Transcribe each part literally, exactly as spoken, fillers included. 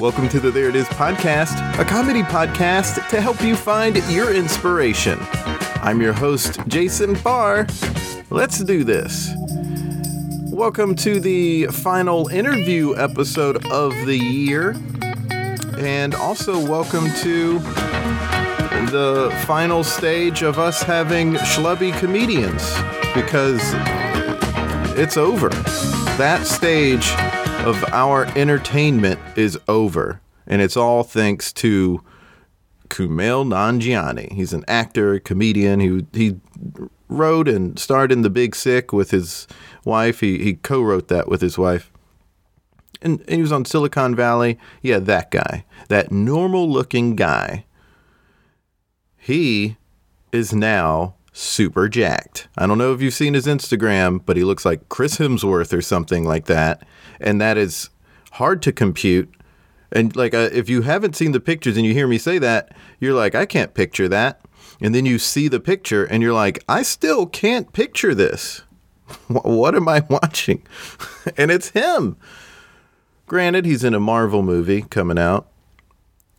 Welcome to the There It Is podcast, a comedy podcast to help you find your inspiration. I'm your host, Jason Farr. Let's do this. Welcome to the final interview episode of the year. And also welcome to the final stage of us having schlubby comedians, because it's over. That stage of our entertainment is over, and it's all thanks to Kumail Nanjiani. He's an actor, comedian. He he wrote and starred in The Big Sick with his wife. He he co-wrote that with his wife, and, and he was on Silicon Valley. Yeah, that guy, that normal-looking guy. He is now super jacked. I don't know if you've seen his Instagram, but he looks like Chris Hemsworth or something like that. And that is hard to compute. And like, uh, if you haven't seen the pictures and you hear me say that, you're like, I can't picture that. And then you see the picture and you're like, I still can't picture this. What am I watching? And it's him. Granted, he's in a Marvel movie coming out.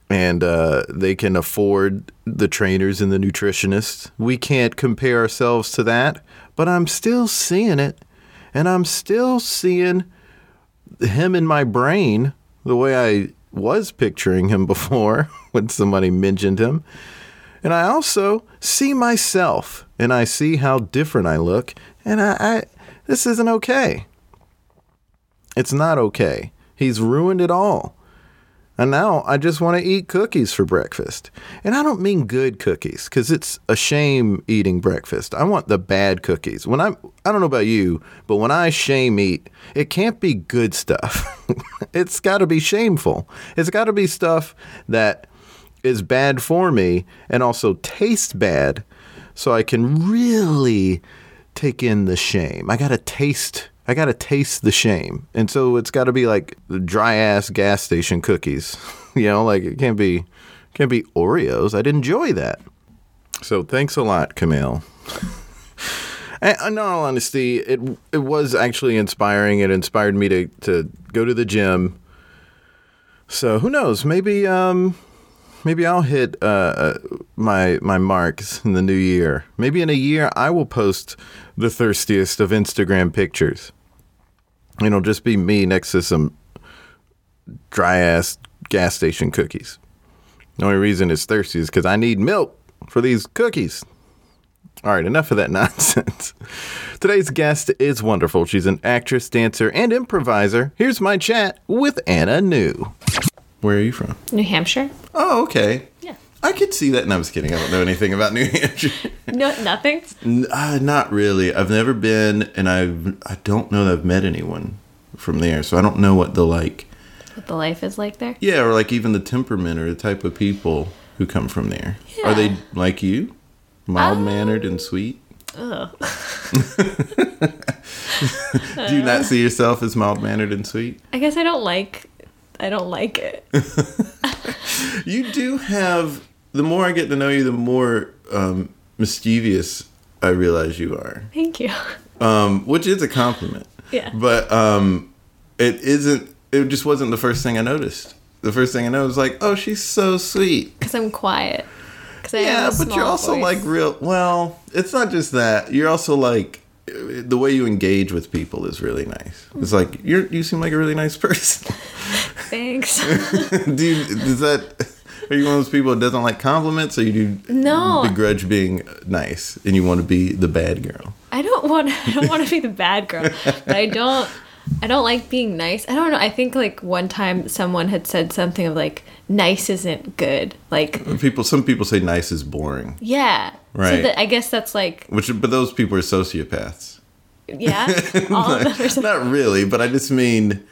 And uh, they can afford the trainers and the nutritionists. We can't compare ourselves to that, but I'm still seeing it. And I'm still seeing him in my brain the way I was picturing him before when somebody mentioned him. And I also see myself, and I see how different I look. And I, I this isn't okay. It's not okay. He's ruined it all. And now I just want to eat cookies for breakfast. And I don't mean good cookies, because it's a shame eating breakfast. I want the bad cookies. When I'm, I don't know about you, but when I shame eat, it can't be good stuff. It's got to be shameful. It's got to be stuff that is bad for me and also tastes bad, so I can really take in the shame. I got to taste I got to taste the shame. And so it's got to be like dry-ass gas station cookies. You know, like it can't be can't be Oreos. I'd enjoy that. So thanks a lot, Kumail. In all honesty, it it was actually inspiring. It inspired me to, to go to the gym. So who knows? Maybe um, maybe I'll hit uh, my my marks in the new year. Maybe in a year I will post the thirstiest of Instagram pictures. It'll just be me next to some dry-ass gas station cookies. The only reason it's thirsty is because I need milk for these cookies. All right, enough of that nonsense. Today's guest is wonderful. She's an actress, dancer, and improviser. Here's my chat with Anna New. Where are you from? New Hampshire. Oh, okay. Yeah. I could see that. No, I was kidding. I don't know anything about New Hampshire. No, nothing? Uh, not really. I've never been, and I've, I don't know that I've met anyone from there, so I don't know what the, like... What the life is like there? Yeah, or, like, even the temperament or the type of people who come from there. Yeah. Are they like you? Mild-mannered um, and sweet? Ugh. Do you not see yourself as mild-mannered and sweet? I guess I don't like... I don't like it. You do have... The more I get to know you, the more um, mischievous I realize you are. Thank you. Um, which is a compliment. Yeah. But um, it isn't. It just wasn't the first thing I noticed. The first thing I noticed was like, oh, she's so sweet. Because I'm quiet. Cause I yeah, have a small but you're also voice. Like real. Well, it's not just that. You're also like the way you engage with people is really nice. It's like you're. You seem like a really nice person. Thanks. Do you, does that? Are you one of those people that doesn't like compliments, or you do no. begrudge being nice, and you want to be the bad girl? I don't want. I don't want to be the bad girl. But I don't. I don't like being nice. I don't know. I think like one time someone had said something of like nice isn't good. Like people. Some people say nice is boring. Yeah. Right. So that, I guess that's like. Which, but those people are sociopaths. Yeah. All of them are so- Not really, but I just mean,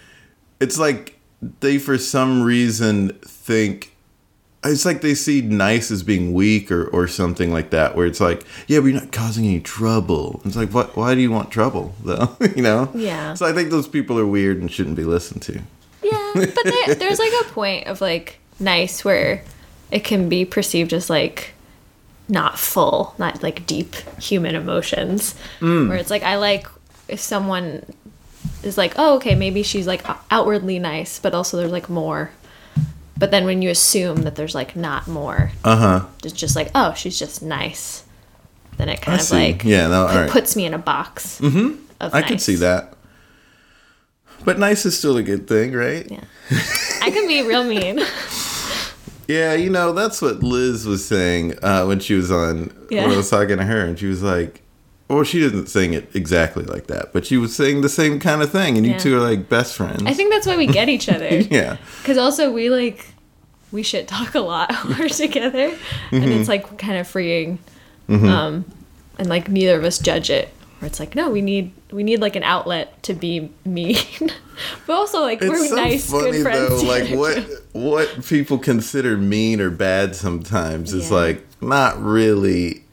it's like they for some reason think. It's like they see nice as being weak or, or something like that, where it's like, yeah, but you're not causing any trouble. It's like, what? Why do you want trouble, though? You know? Yeah. So I think those people are weird and shouldn't be listened to. Yeah, but there, there's like a point of like nice where it can be perceived as like not full, not like deep human emotions, mm. where it's like I like if someone is like, oh, okay, maybe she's like outwardly nice, but also there's like more. But then when you assume that there's, like, not more, uh-huh. it's just like, oh, she's just nice. Then it kind I of, see. like, yeah, no, right. puts me in a box mm-hmm. of I nice. Can see that. But nice is still a good thing, right? Yeah. I can be real mean. Yeah, you know, that's what Liz was saying uh, when she was on, yeah. when I was talking to her. And she was like, well, she didn't sing it exactly like that. But she was saying the same kind of thing. And yeah. you two are, like, best friends. I think that's why we get each other. Yeah. Because also we, like... we shit talk a lot when we're together, mm-hmm. and it's like kind of freeing, mm-hmm. um, and like neither of us judge it. Where it's like, no, we need we need like an outlet to be mean, but also like it's we're so nice, funny, good friends. Though, like what what people consider mean or bad sometimes yeah. is like not really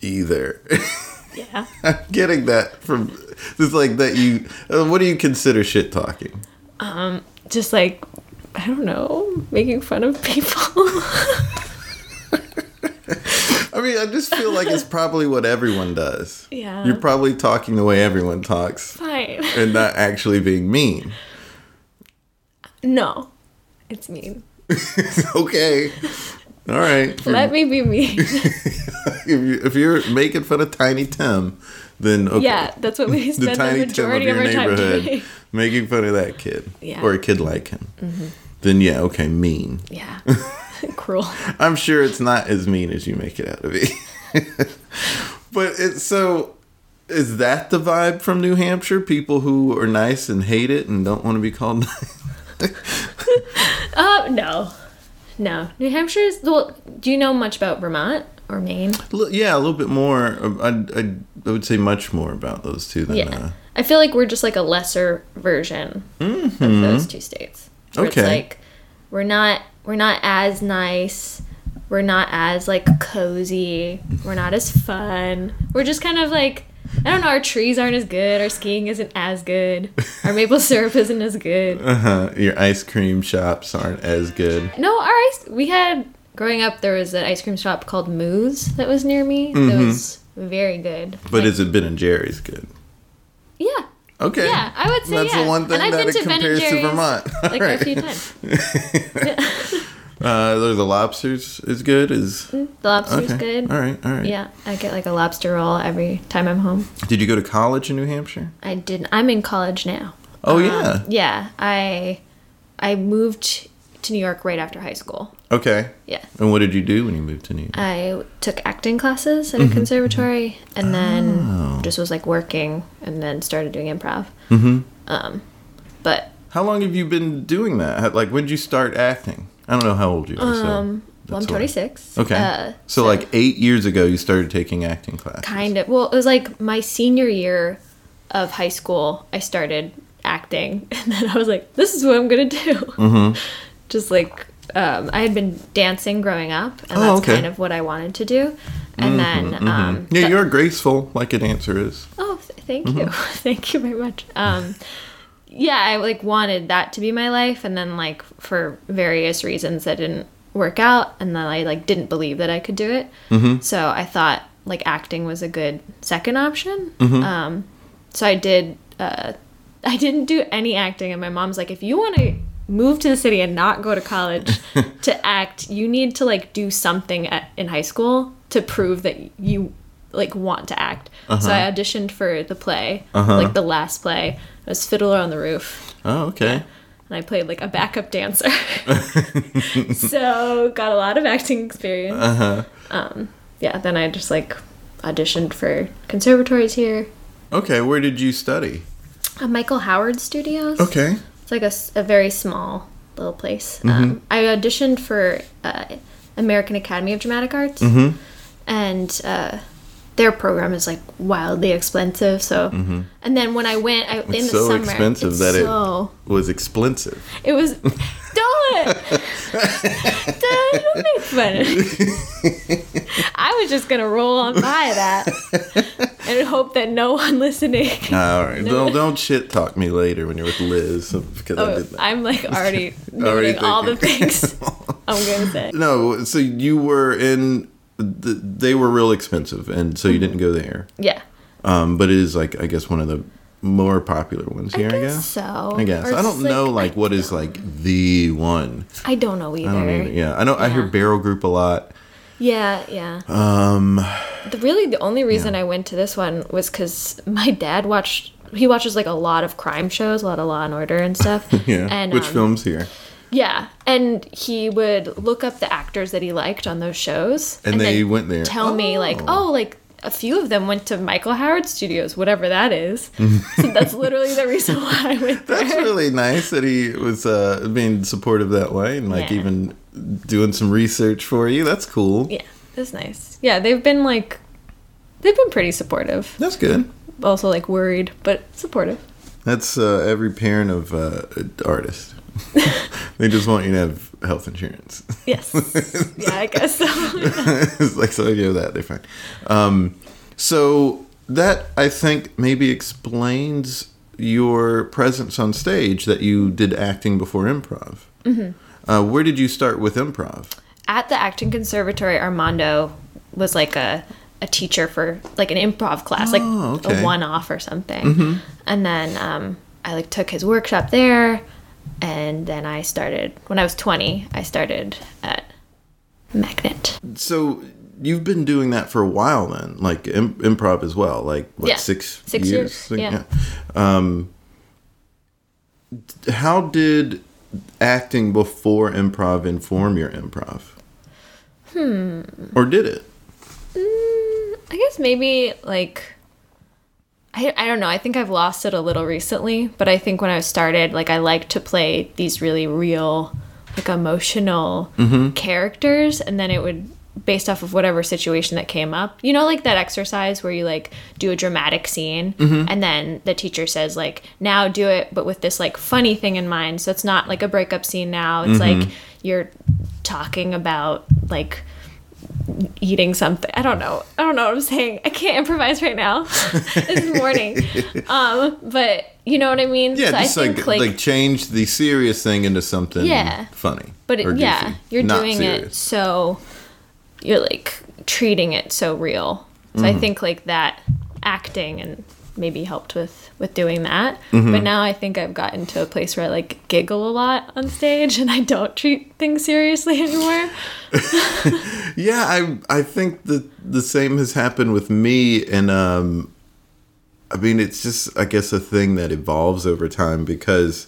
either. Yeah, I'm getting that from it's like that you. Uh, what do you consider shit talking? Um, just like. I don't know, making fun of people. I mean, I just feel like it's probably what everyone does. Yeah. You're probably talking the way everyone talks. Fine. And not actually being mean. No, it's mean. Okay. All right. Let me be mean. If you're making fun of Tiny Tim, then okay. Yeah, that's what we spend the, tiny the majority of, of our time doing. Making fun of that kid. Yeah. Or a kid like him. Mm-hmm. Then, yeah, okay, mean. Yeah. Cruel. I'm sure it's not as mean as you make it out to be. But it's so, is that the vibe from New Hampshire? People who are nice and hate it and don't want to be called nice? Oh, uh, no. No. New Hampshire is, well, do you know much about Vermont or Maine? L- yeah, a little bit more. I, I, I would say much more about those two than... Yeah. Uh, I feel like we're just like a lesser version mm-hmm. of those two states. Where okay. It's like we're not we're not as nice. We're not as like cozy. We're not as fun. We're just kind of like I don't know. Our trees aren't as good. Our skiing isn't as good. Our maple syrup isn't as good. Uh huh. Your ice cream shops aren't as good. No, our ice. We had growing up. There was an ice cream shop called Moo's that was near me. Mm-hmm. That was very good. But like, is it Ben and Jerry's good? Yeah. Okay. Yeah, I would say that's yeah. the one thing and that it compares to Vermont. Like right. a few times. uh, the lobsters is good. Is mm, the lobster's okay. good? All right, all right. Yeah, I get like a lobster roll every time I'm home. Did you go to college in New Hampshire? I didn't. I'm in college now. Oh um, yeah. Yeah, I I moved to New York right after high school. Okay. Yeah. And what did you do when you moved to New York? I took acting classes at a mm-hmm. conservatory, and oh. then just was like working, and then started doing improv. Mm-hmm. Um, but how long have you been doing that? Like, when did you start acting? I don't know how old you are. Um, so well, I'm twenty-six. Why. Okay. Uh, so, so like eight years ago, you started taking acting classes. Kind of. Well, it was like my senior year of high school. I started acting, and then I was like, "This is what I'm gonna do." Mm-hmm. Just like. Um, I had been dancing growing up, and oh, that's okay. kind of what I wanted to do. And mm-hmm, then, mm-hmm. Um, yeah, you're graceful like a dancer is. Oh, th- thank mm-hmm. you, thank you very much. Um, yeah, I like wanted that to be my life, and then like for various reasons that didn't work out, and then I like didn't believe that I could do it. Mm-hmm. So I thought like acting was a good second option. Mm-hmm. Um, so I did. Uh, I didn't do any acting, and my mom's like, if you want to. Move to the city and not go to college to act, you need to like do something at, in high school to prove that you like want to act. Uh-huh. So I auditioned for the play, uh-huh. like the last play. It was Fiddler on the Roof. Oh, okay. Yeah. And I played like a backup dancer. So got a lot of acting experience. Uh-huh. Um, yeah, then I just like auditioned for conservatories here. Okay, where did you study? Uh, Michael Howard Studios. Okay. Like a, a very small little place. Mm-hmm. Um, I auditioned for uh, American Academy of Dramatic Arts, mm-hmm. and uh, their program is like wildly expensive. So, mm-hmm. and then when I went I, it's in the so summer, expensive it's that so expensive that it was expensive. It was. Don't what? Don't make fun of me. I was just going to roll on by that and hope that no one listening. All right. Don't, don't shit talk me later when you're with Liz. Because oh, I did that. I'm like already noting all the things I'm going to say. No, so you were in, the, they were real expensive, and so you didn't go there. Yeah. Um, but it is like, I guess, one of the more popular ones here, I guess. I guess. So. I guess. I don't like, know, like, what is, like, the one. I don't know either. I don't either. Yeah. I know. Yeah. I hear Barrel Group a lot. Yeah, yeah. Um. The, really, the only reason yeah. I went to this one was because my dad watched, he watches, like, a lot of crime shows, a lot of Law and Order and stuff. yeah. And, Which um, films here? Yeah. And he would look up the actors that he liked on those shows. And, and they went there. Tell oh. me, like, oh, like, a few of them went to Michael Howard Studios, whatever that is. So that's literally the reason why I went there. That's really nice that he was uh, being supportive that way and, like, yeah. even doing some research for you. That's cool. Yeah, that's nice. Yeah, they've been, like, they've been pretty supportive. That's good. Also, like, worried, but supportive. That's uh, every parent of uh, artists. They just want you to have health insurance. Yes. Yeah, I guess so. It's like, so you have that, they're fine. Um, so that, I think, maybe explains your presence on stage, that you did acting before improv. Mm-hmm. Uh, where did you start with improv? At the acting conservatory, Armando was like a, a teacher for like an improv class, oh, like okay. a one-off or something. Mm-hmm. And then um, I like took his workshop there. And then I started, when I was twenty, I started at Magnet. So you've been doing that for a while then, like imp- improv as well, like what, yeah. six, six years? Six years, yeah. yeah. Um, how did acting before improv inform your improv? Hmm. Or did it? Mm, I guess maybe like... I, I don't know. I think I've lost it a little recently, but I think when I started, like, I liked to play these really real, like, emotional mm-hmm. characters, and then it would, based off of whatever situation that came up, you know, like that exercise where you, like, do a dramatic scene, mm-hmm. and then the teacher says, like, now do it, but with this, like, funny thing in mind, so it's not, like, a breakup scene now, it's, mm-hmm. like, you're talking about, like... eating something. I don't know. I don't know what I'm saying. I can't improvise right now. It's morning. Um, but you know what I mean? Yeah, so just I think like, like, like change the serious thing into something yeah. funny. But it, yeah, you're Not doing serious. It so you're like treating it so real. So mm-hmm. I think like that acting and maybe helped with, with doing that. Mm-hmm. But now I think I've gotten to a place where I like giggle a lot on stage and I don't treat things seriously anymore. Yeah, I I think that the same has happened with me. And um, I mean, it's just, I guess, a thing that evolves over time, because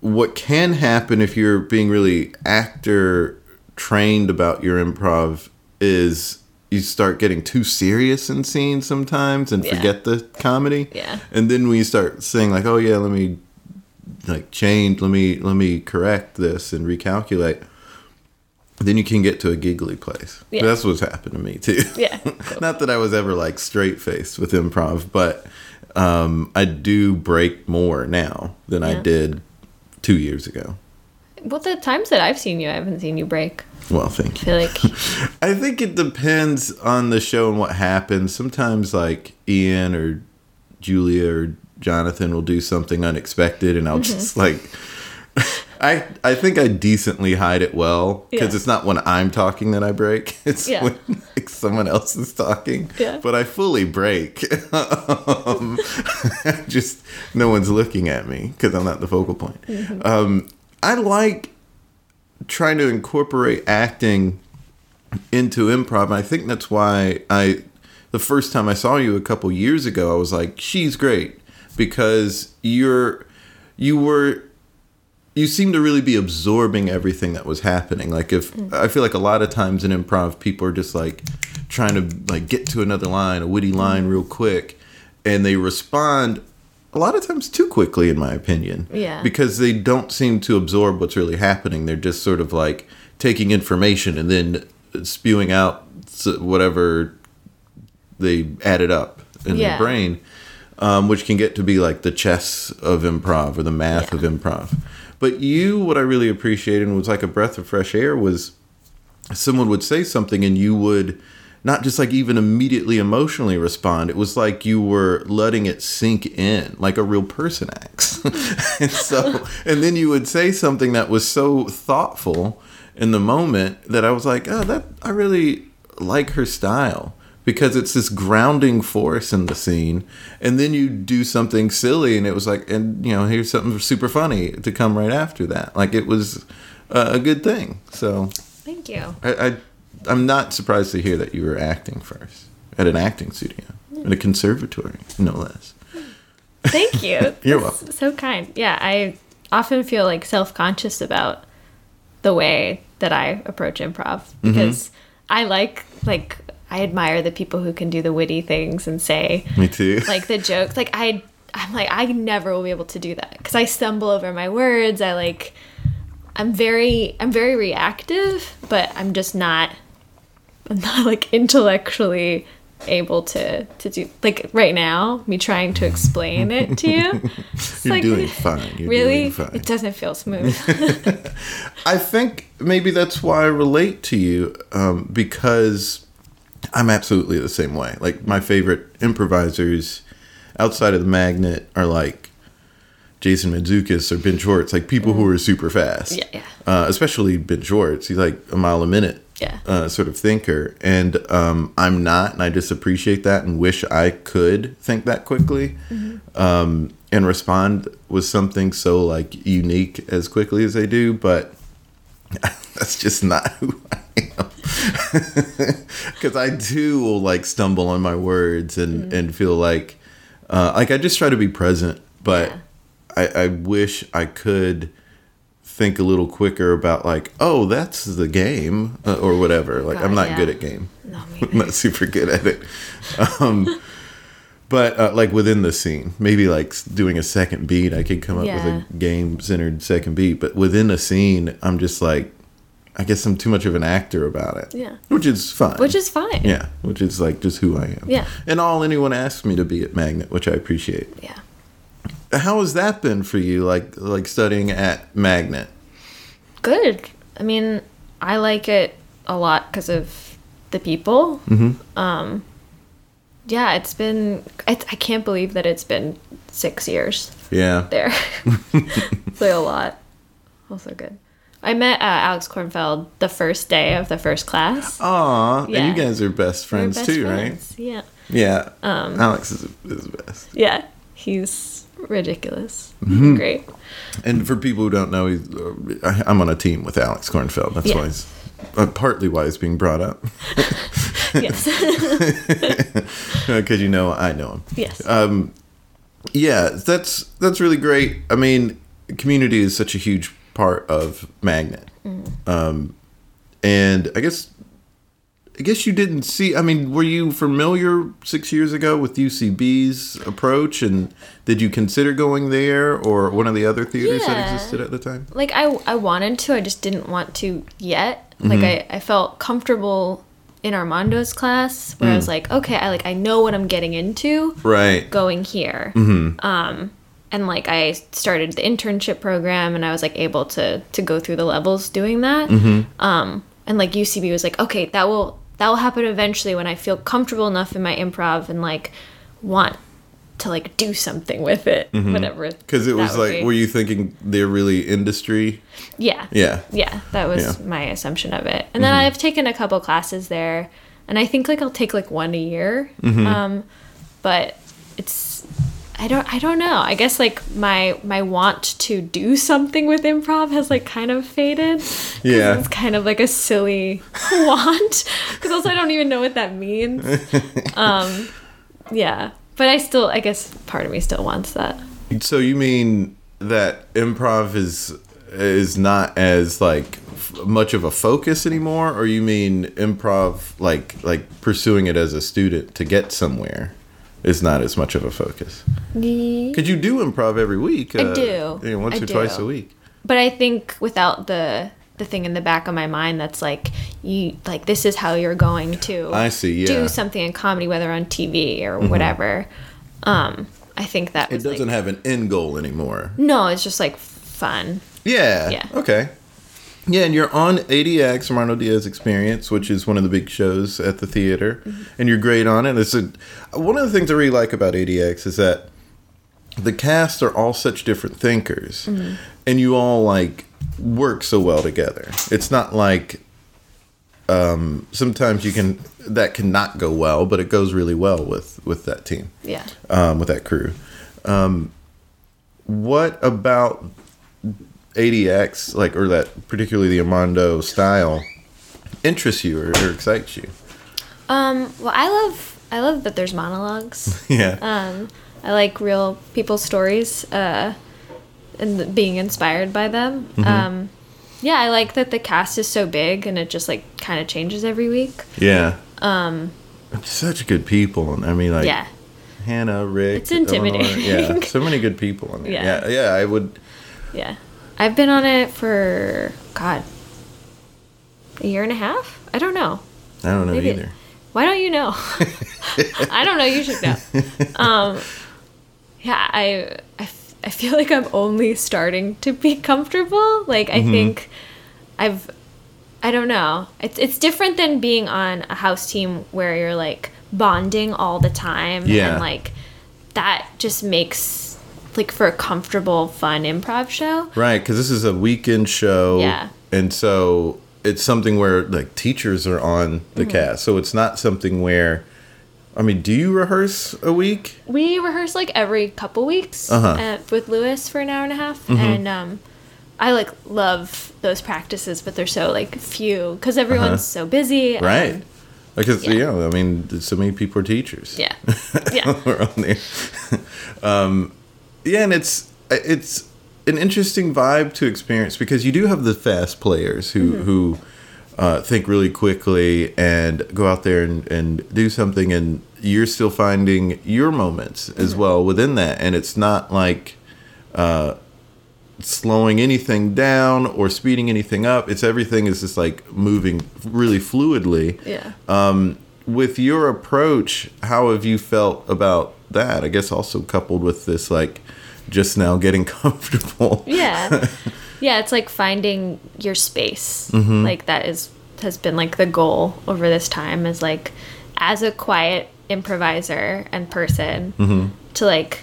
what can happen if you're being really actor trained about your improv is... you start getting too serious in scenes sometimes and yeah. forget the comedy. Yeah. And then when you start saying like, oh yeah, let me like change, let me let me correct this and recalculate, then you can get to a giggly place. Yeah. That's what's happened to me too. Yeah. Cool. Not that I was ever like straight faced with improv, but um, I do break more now than yeah. I did two years ago. Well, the times that I've seen you, I haven't seen you break. Well, thank you. I feel like I think it depends on the show and what happens. Sometimes, like, Ian or Julia or Jonathan will do something unexpected, and I'll mm-hmm. just, like... I I think I decently hide it well, because yeah. it's not when I'm talking that I break. It's yeah. when like, someone else is talking. Yeah. But I fully break. um, just no one's looking at me, because I'm not the focal point. Mm-hmm. Um, I like... trying to incorporate acting into improv, and I think that's why I the first time I saw you a couple years ago, I was like, she's great, because you're you were you seem to really be absorbing everything that was happening. Like, if mm. I feel like a lot of times in improv people are just like trying to like get to another line, a witty line real quick, and they respond a lot of times too quickly, in my opinion. Yeah. Because they don't seem to absorb what's really happening. They're just sort of like taking information and then spewing out whatever they added up in yeah. their brain, um, which can get to be like the chess of improv or the math yeah. of improv. But you, what I really appreciated and was like a breath of fresh air was someone would say something and you would not just like even immediately emotionally respond. It was like you were letting it sink in like a real person acts. And so, and then you would say something that was so thoughtful in the moment that I was like, oh, that I really like her style. Because it's this grounding force in the scene. And then you do something silly and it was like, and you know, here's something super funny to come right after that. Like it was uh, a good thing. So thank you. I, I, I'm not surprised to hear that you were acting first at an acting studio, mm. at a conservatory, no less. Thank you. You're That's welcome. So kind. Yeah. I often feel like self-conscious about the way that I approach improv because mm-hmm. I like, like, I admire the people who can do the witty things and say, me too. Like the jokes. Like I, I'm like I never will be able to do that because I stumble over my words. I like, I'm very, I'm very reactive, but I'm just not, I'm not like intellectually able to to do like right now. Me trying to explain it to you. You're like, doing fine. You're really, doing fine. It doesn't feel smooth. I think maybe that's why I relate to you um, because. I'm absolutely the same way. Like, my favorite improvisers outside of the Magnet are, like, Jason Mantzoukas or Ben Schwartz. Like, people who are super fast. Yeah, yeah. Uh, especially Ben Schwartz. He's, like, a mile a minute yeah. uh, sort of thinker. And um, I'm not, and I just appreciate that and wish I could think that quickly mm-hmm. um, and respond with something so, like, unique as quickly as they do. But that's just not who I am. Because I do like stumble on my words and, mm. and feel like uh, like I just try to be present, but yeah. I, I wish I could think a little quicker about like, oh, that's the game uh, or whatever. Like God, I'm not yeah. good at game. No, me I'm not super good at it. Um, but uh, like within the scene, maybe like doing a second beat, I could come up yeah. with a game-centered second beat. But within a scene, I'm just like. I guess I'm too much of an actor about it. Yeah. Which is fine. Which is fine. Yeah. Which is like just who I am. Yeah. And all anyone asks me to be at Magnet, which I appreciate. Yeah. How has that been for you, like like studying at Magnet? Good. I mean, I like it a lot because of the people. Mm-hmm. Um, yeah, it's been... It's, I can't believe that it's been six years. Yeah. There. It's like a lot. Also good. I met uh, Alex Kornfeld the first day of the first class. Aw, yeah. And you guys are best friends best too, friends. Right? Yeah. Yeah. Um, Alex is, is the best. Yeah, he's ridiculous. Mm-hmm. Great. And for people who don't know, he's, uh, I'm on a team with Alex Kornfeld. That's yeah. why he's, uh, partly why he's being brought up. Yes. Because you know, I know him. Yes. Um, yeah, that's that's really great. I mean, community is such a huge part of Magnet. Mm. Um, and I guess I guess you didn't see... I mean, were you familiar six years ago with U C B's approach? And did you consider going there or one of the other theaters yeah. that existed at the time? Like, I, I wanted to. I just didn't want to yet. Like, mm-hmm. I, I felt comfortable in Armando's class where mm. I was like, okay, I like I know what I'm getting into right. going here. Mm-hmm. Um And, like, I started the internship program, and I was, like, able to, to go through the levels doing that. Mm-hmm. Um, and, like, U C B was like, okay, that will that will happen eventually when I feel comfortable enough in my improv and, like, want to, like, do something with it, mm-hmm. whatever. Because it was, like, be. Were you thinking they're really industry? Yeah. Yeah. Yeah, that was yeah. my assumption of it. And mm-hmm. then I've taken a couple classes there, and I think, like, I'll take, like, one a year. Mm-hmm. Um, but it's... I don't I don't know. I guess like my my want to do something with improv has like kind of faded. Yeah. It's kind of like a silly want because also I don't even know what that means. Um, yeah. But I still I guess part of me still wants that. So you mean that improv is is not as like f- much of a focus anymore, or you mean improv like like pursuing it as a student to get somewhere? It's not as much of a focus. Because you do improv every week. Uh, I do. You know, once I or do. twice a week. But I think without the the thing in the back of my mind that's like, you like this is how you're going to I see, yeah. do something in comedy, whether on T V or mm-hmm. whatever, um, I think that was It doesn't like, have an end goal anymore. No, it's just like fun. Yeah. Yeah. Okay. Yeah, and you're on A D X, Marno Diaz Experience, which is one of the big shows at the theater, mm-hmm. and you're great on it. It's a, one of the things I really like about A D X is that the cast are all such different thinkers, mm-hmm. and you all, like, work so well together. It's not like um, sometimes you can that cannot go well, but it goes really well with, with that team. Yeah, um, with that crew. Um, what about A D X, like, or that particularly the Armando style, interests you or, or excites you? Um, well, I love I love that there's monologues. Yeah. Um, I like real people's stories uh, and being inspired by them. Mm-hmm. Um, yeah, I like that the cast is so big and it just, like, kind of changes every week. Yeah. Um, such good people, and I mean, like, yeah. Hannah, Rick, it's intimidating. Eleanor. Yeah, so many good people on there. Yeah. yeah, yeah, I would. Yeah. I've been on it for, God, a year and a half? I don't know. I don't know Maybe. either. Why don't you know? I don't know. You should know. Um, yeah, I, I, I feel like I'm only starting to be comfortable. Like, I mm-hmm. think I've, I don't know. It's, it's different than being on a house team where you're, like, bonding all the time. Yeah. And, like, that just makes... like, for a comfortable, fun improv show. Right, because this is a weekend show. Yeah. And so it's something where, like, teachers are on the mm-hmm. cast. So it's not something where, I mean, do you rehearse a week? We rehearse, like, every couple weeks uh-huh. uh, with Lewis for an hour and a half. Mm-hmm. And um, I, like, love those practices, but they're so, like, few. Because everyone's uh-huh. so busy. Right. Um, because, yeah. you know, I mean, so many people are teachers. Yeah. Yeah. We're on there. um Yeah, and it's it's an interesting vibe to experience because you do have the fast players who mm-hmm. who uh, think really quickly and go out there and, and do something, and you're still finding your moments as mm-hmm. well within that. And it's not like uh, slowing anything down or speeding anything up. It's everything is just like moving really fluidly. Yeah. Um, with your approach, how have you felt about that? I guess also coupled with this, like, just now getting comfortable. Yeah. Yeah, it's like finding your space. Mm-hmm. Like, that is has been, like, the goal over this time is, like, as a quiet improviser and person mm-hmm. to, like,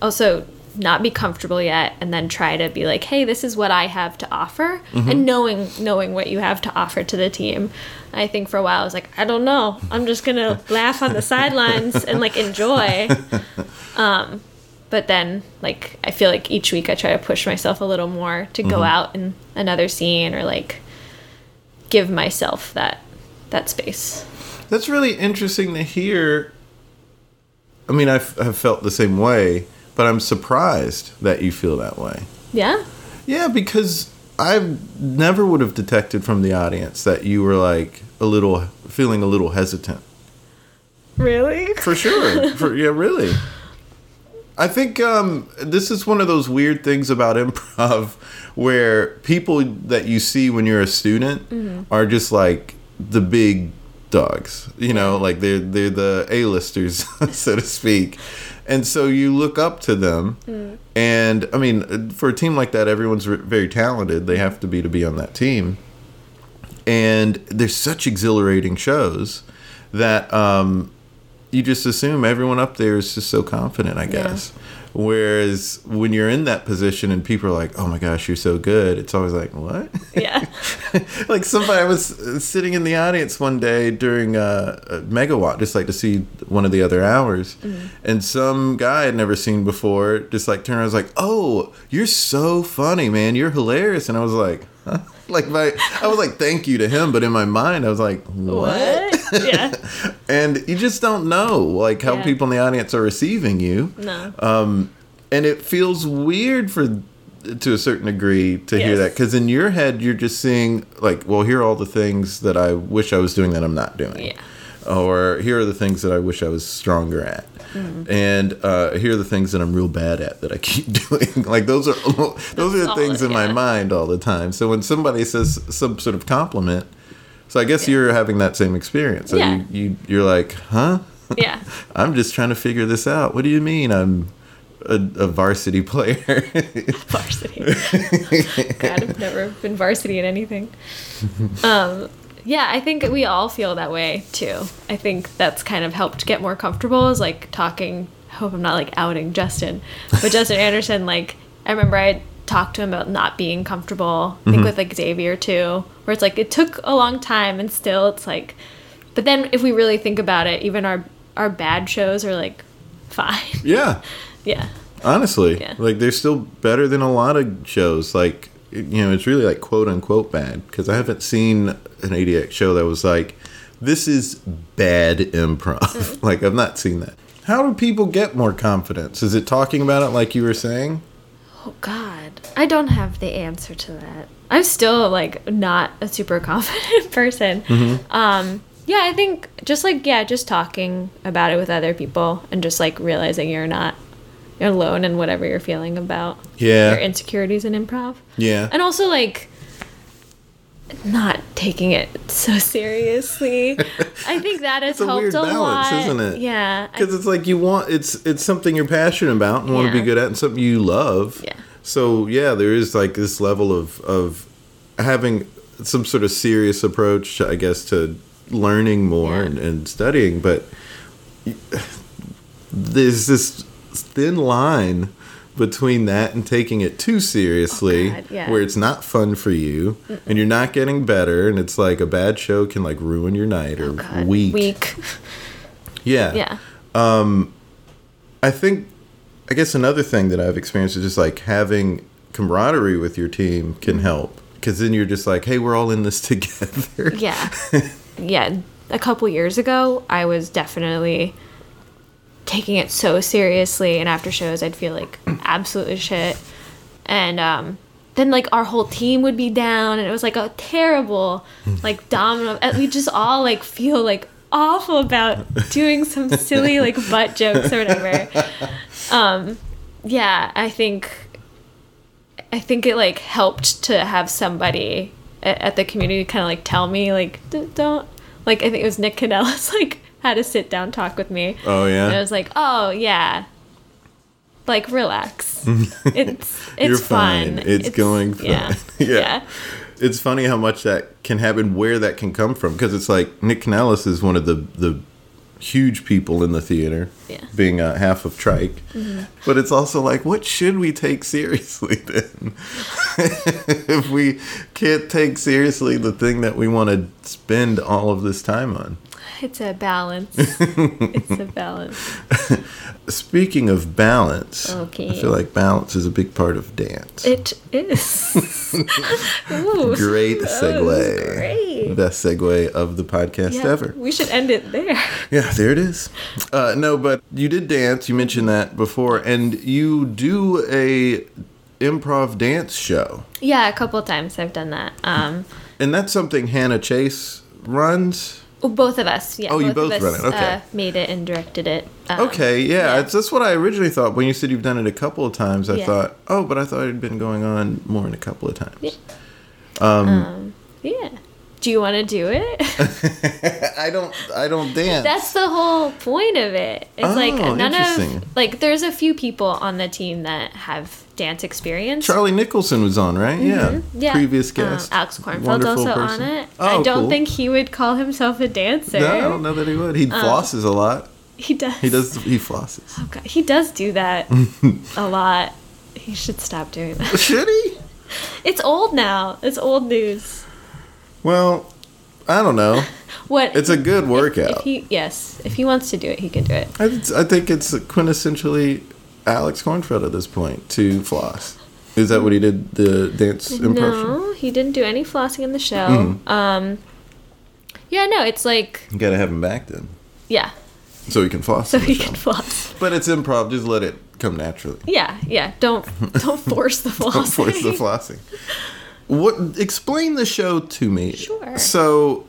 also not be comfortable yet and then try to be like, hey, this is what I have to offer, mm-hmm. and knowing knowing what you have to offer to the team. I think for a while I was like, I don't know, I'm just gonna laugh on the sidelines and, like, enjoy. Um, but then, like, I feel like each week I try to push myself a little more to mm-hmm. go out in another scene or, like, give myself that that space. That's really interesting to hear. I mean, I've, I've felt the same way, but I'm surprised that you feel that way. Yeah? Yeah, because I never would have detected from the audience that you were, like, a little, feeling a little hesitant. Really? For sure. For, yeah, really. I think um, this is one of those weird things about improv where people that you see when you're a student mm-hmm. are just, like, the big dogs. You know, like, they're, they're the A-listers, so to speak. And so you look up to them, mm. and, I mean, for a team like that, everyone's very talented. They have to be to be on that team. And there's such exhilarating shows that um, you just assume everyone up there is just so confident, I guess. Yeah. Whereas when you're in that position and people are like, oh, my gosh, you're so good, it's always like, what? Yeah. Like, somebody I was sitting in the audience one day during a, a Megawatt, just like to see one of the other hours. Mm-hmm. And some guy I'd never seen before just, like, turned around and was like, oh, you're so funny, man. You're hilarious. And I was like, huh? Like, my, I was like, thank you to him. But in my mind, I was like, what? what? Yeah. And you just don't know, like, how yeah. people in the audience are receiving you. No. Um, and it feels weird for, to a certain degree, to yes. hear that. Because in your head, you're just seeing, like, well, here are all the things that I wish I was doing that I'm not doing. Yeah. Or here are the things that I wish I was stronger at. Mm-hmm. And uh, here are the things that I'm real bad at that I keep doing. Like, those are those That's are the things in yeah. my mind all the time. So when somebody says some sort of compliment, so I guess yeah. you're having that same experience. So yeah. you, you, you're like, huh? Yeah. I'm just trying to figure this out. What do you mean I'm a, a varsity player. Varsity. God, I've never been varsity in anything. Um, yeah, I think we all feel that way, too. I think that's kind of helped get more comfortable, is, like, talking. I hope I'm not, like, outing Justin. But Justin Anderson, like, I remember I talked to him about not being comfortable, I think, mm-hmm. with, like, Xavier, too, where it's, like, it took a long time, and still it's, like... But then if we really think about it, even our our bad shows are, like, fine. Yeah. Yeah. Honestly. Yeah. Like, they're still better than a lot of shows. Like, you know, it's really, like, quote-unquote bad. Because I haven't seen an A D X show that was, like, this is bad improv. Mm-hmm. Like, I've not seen that. How do people get more confidence? Is it talking about it like you were saying? Oh, God. I don't have the answer to that. I'm still, like, not a super confident person. Mm-hmm. Um... Yeah, I think just, like, yeah, just talking about it with other people and just, like, realizing you're not you're alone in whatever you're feeling about yeah. your insecurities in improv. Yeah. And also, like, not taking it so seriously. I think that has helped a lot. It's a weird balance, isn't it? Yeah. Because it's, like, you want, it's, it's something you're passionate about and yeah. want to be good at and something you love. Yeah. So, yeah, there is, like, this level of, of having some sort of serious approach, I guess, to... learning more yeah. and, and studying, but there's this thin line between that and taking it too seriously, oh God, yeah. where it's not fun for you Mm-mm. and you're not getting better, and it's like a bad show can like ruin your night or oh God, week. Week. yeah. Yeah. Um, I think, I guess another thing that I've experienced is just like having camaraderie with your team can help, because then you're just like, hey, we're all in this together. Yeah. Yeah, a couple years ago, I was definitely taking it so seriously, and after shows, I'd feel like absolutely shit. And um, then, like, our whole team would be down, and it was, like, a terrible, like, domino. We just all, like, feel, like, awful about doing some silly, like, butt jokes or whatever. Um, yeah, I think, I think it, like, helped to have somebody... at the community kind of like tell me like don't like I think it was Nick Canella's like had a sit down talk with me. Oh yeah. And I was like, oh yeah, like relax. It's it's You're fine. fun. It's, it's going fine. Yeah. yeah. yeah. It's funny how much that can happen, where that can come from, because it's like Nick Canella is one of the the huge people in the theater, yeah. being uh, half of Trike. Mm-hmm. But it's also like, what should we take seriously then? If we can't take seriously the thing that we want to spend all of this time on. It's a balance. It's a balance. Speaking of balance, okay. I feel like balance is a big part of dance. It is. Ooh, great segue. Great. Best segue of the podcast yeah, ever. We should end it there. Yeah, there it is. Uh, no, but you did dance. You mentioned that before. And you do a improv dance show. Yeah, a couple of times I've done that. Um, and that's something Hannah Chase runs? Oh, both of us, yeah. Oh, you both, both run it, okay. Uh, made it and directed it. Um, okay, yeah, yeah. It's, that's what I originally thought. When you said you've done it a couple of times, I yeah. thought, oh, but I thought it had been going on more than a couple of times. Yeah. Um, um, yeah. Do you want to do it? I don't I don't dance. That's the whole point of it. It's oh, like none of... Like, there's a few people on the team that have dance experience. Charlie Nicholson was on, right? Mm-hmm. Yeah. yeah. Previous guest. Um, Alex Kornfeld also person. on it. Oh, I don't cool. think he would call himself a dancer. No, I don't know that he would. He um, flosses a lot. He does. He does. He flosses. Oh, God. He does do that a lot. He should stop doing that. Should he? It's old now. It's old news. Well, I don't know. What? It's a good workout. If, if he, yes. If he wants to do it, he can do it. I, I think it's quintessentially Alex Kornfeld at this point to floss. Is that what he did, the dance impression? No, he didn't do any flossing in the show. Mm. Um, yeah, no, it's like... You gotta have him back then. Yeah. So he can floss. So he show. can floss. But it's improv. Just let it come naturally. Yeah, yeah. Don't, don't force the flossing. Don't force the flossing. What? Explain the show to me. Sure. So,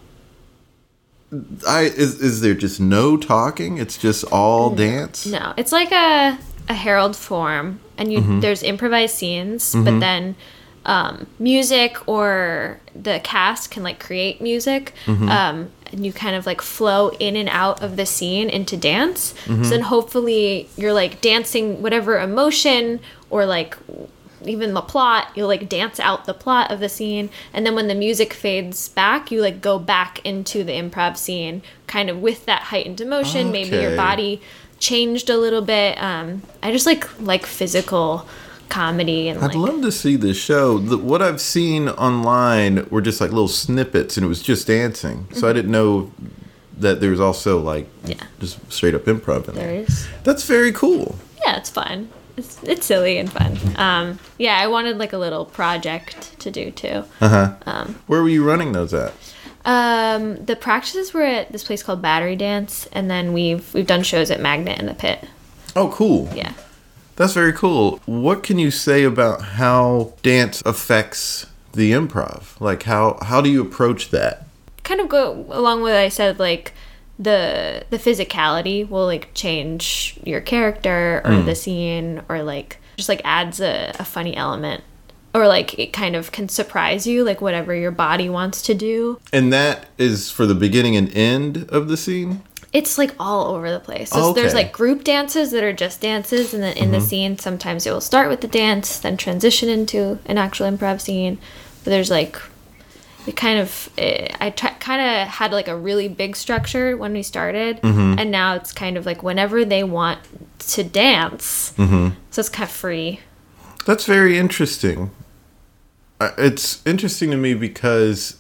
I is is there just no talking? It's just all no, dance? No, it's like a a Herald form, and you mm-hmm. there's improvised scenes, mm-hmm. but then um, music, or the cast can like create music. Mm-hmm. Um, and you kind of like flow in and out of the scene into dance. Mm-hmm. So then hopefully you're like dancing whatever emotion or like even the plot, you'll like dance out the plot of the scene. And then when the music fades back, you like go back into the improv scene kind of with that heightened emotion. Okay. Maybe your body changed a little bit. Um, I just like, like physical comedy. And I'd like, love to see this show. The, what I've seen online were just like little snippets, and it was just dancing. So mm-hmm. I didn't know that there was also like yeah. just straight up improv in there. There is. That's very cool. Yeah, it's fun. It's, it's silly and fun. Um, yeah, I wanted like a little project to do too. Uh-huh. Um, Where were you running those at? Um, the practices were at this place called Battery Dance, and then we've we've done shows at Magnet and the Pit. Oh, cool. Yeah. That's very cool. What can you say about how dance affects the improv? Like, how, how do you approach that? Kind of go along with what I said, like, the the physicality will, like, change your character or mm. the scene, or, like, just, like, adds a, a funny element. Or, like, it kind of can surprise you, like, whatever your body wants to do. And that is for the beginning and end of the scene? It's, like, all over the place. So okay. There's, like, group dances that are just dances, and then in mm-hmm. the scene, sometimes it will start with the dance, then transition into an actual improv scene. But there's, like, it kind of, it, I t- kind of had, like, a really big structure when we started, mm-hmm. and now it's kind of, like, whenever they want to dance, mm-hmm. so it's kind of free. That's very interesting. It's interesting to me because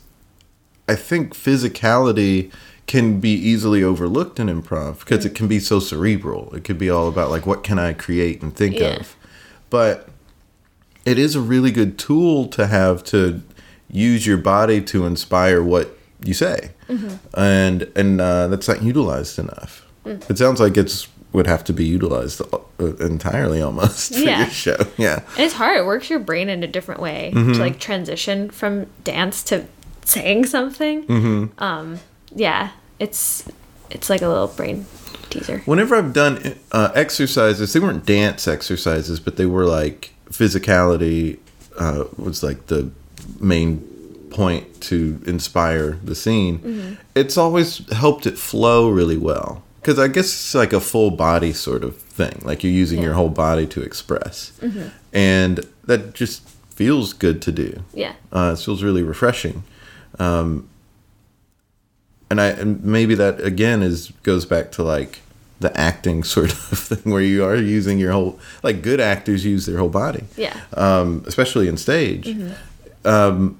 I think physicality can be easily overlooked in improv because it can be so cerebral. It could be all about, like, what can I create and think yeah. of? But it is a really good tool to have to use your body to inspire what you say. Mm-hmm. And and uh, that's not utilized enough. Mm. It sounds like it's would have to be utilized entirely almost for yeah. your show. Yeah. And it's hard. It works your brain in a different way mm-hmm. to, like, transition from dance to saying something. Mm-hmm. Um, yeah. It's it's like a little brain teaser. Whenever I've done uh, exercises, they weren't dance exercises, but they were like physicality uh, was like the main point to inspire the scene. Mm-hmm. It's always helped it flow really well. Because I guess it's like a full body sort of thing. Like you're using yeah. your whole body to express. Mm-hmm. And that just feels good to do. Yeah. Uh, it feels really refreshing. Um And I and maybe that again is goes back to like the acting sort of thing where you are using your whole, like, good actors use their whole body, yeah, um, especially in stage. Mm-hmm. Um,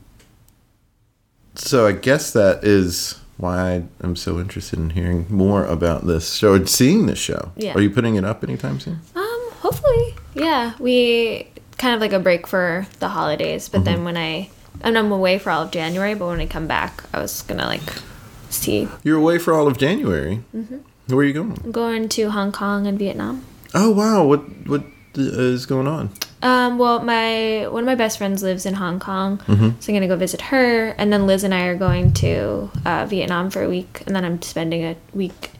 so I guess that is why I'm so interested in hearing more about this show and seeing this show. Yeah. Are you putting it up anytime soon? Um, hopefully, yeah. We kind of like a break for the holidays, but mm-hmm. then when I and I'm away for all of January, but when I come back, I was gonna like. See. You're away for all of January. Mm-hmm. Where are you going? I'm going to Hong Kong and Vietnam. Oh wow! What what is going on? Um. Well, my one of my best friends lives in Hong Kong, mm-hmm. so I'm gonna go visit her, and then Liz and I are going to uh, Vietnam for a week, and then I'm spending a week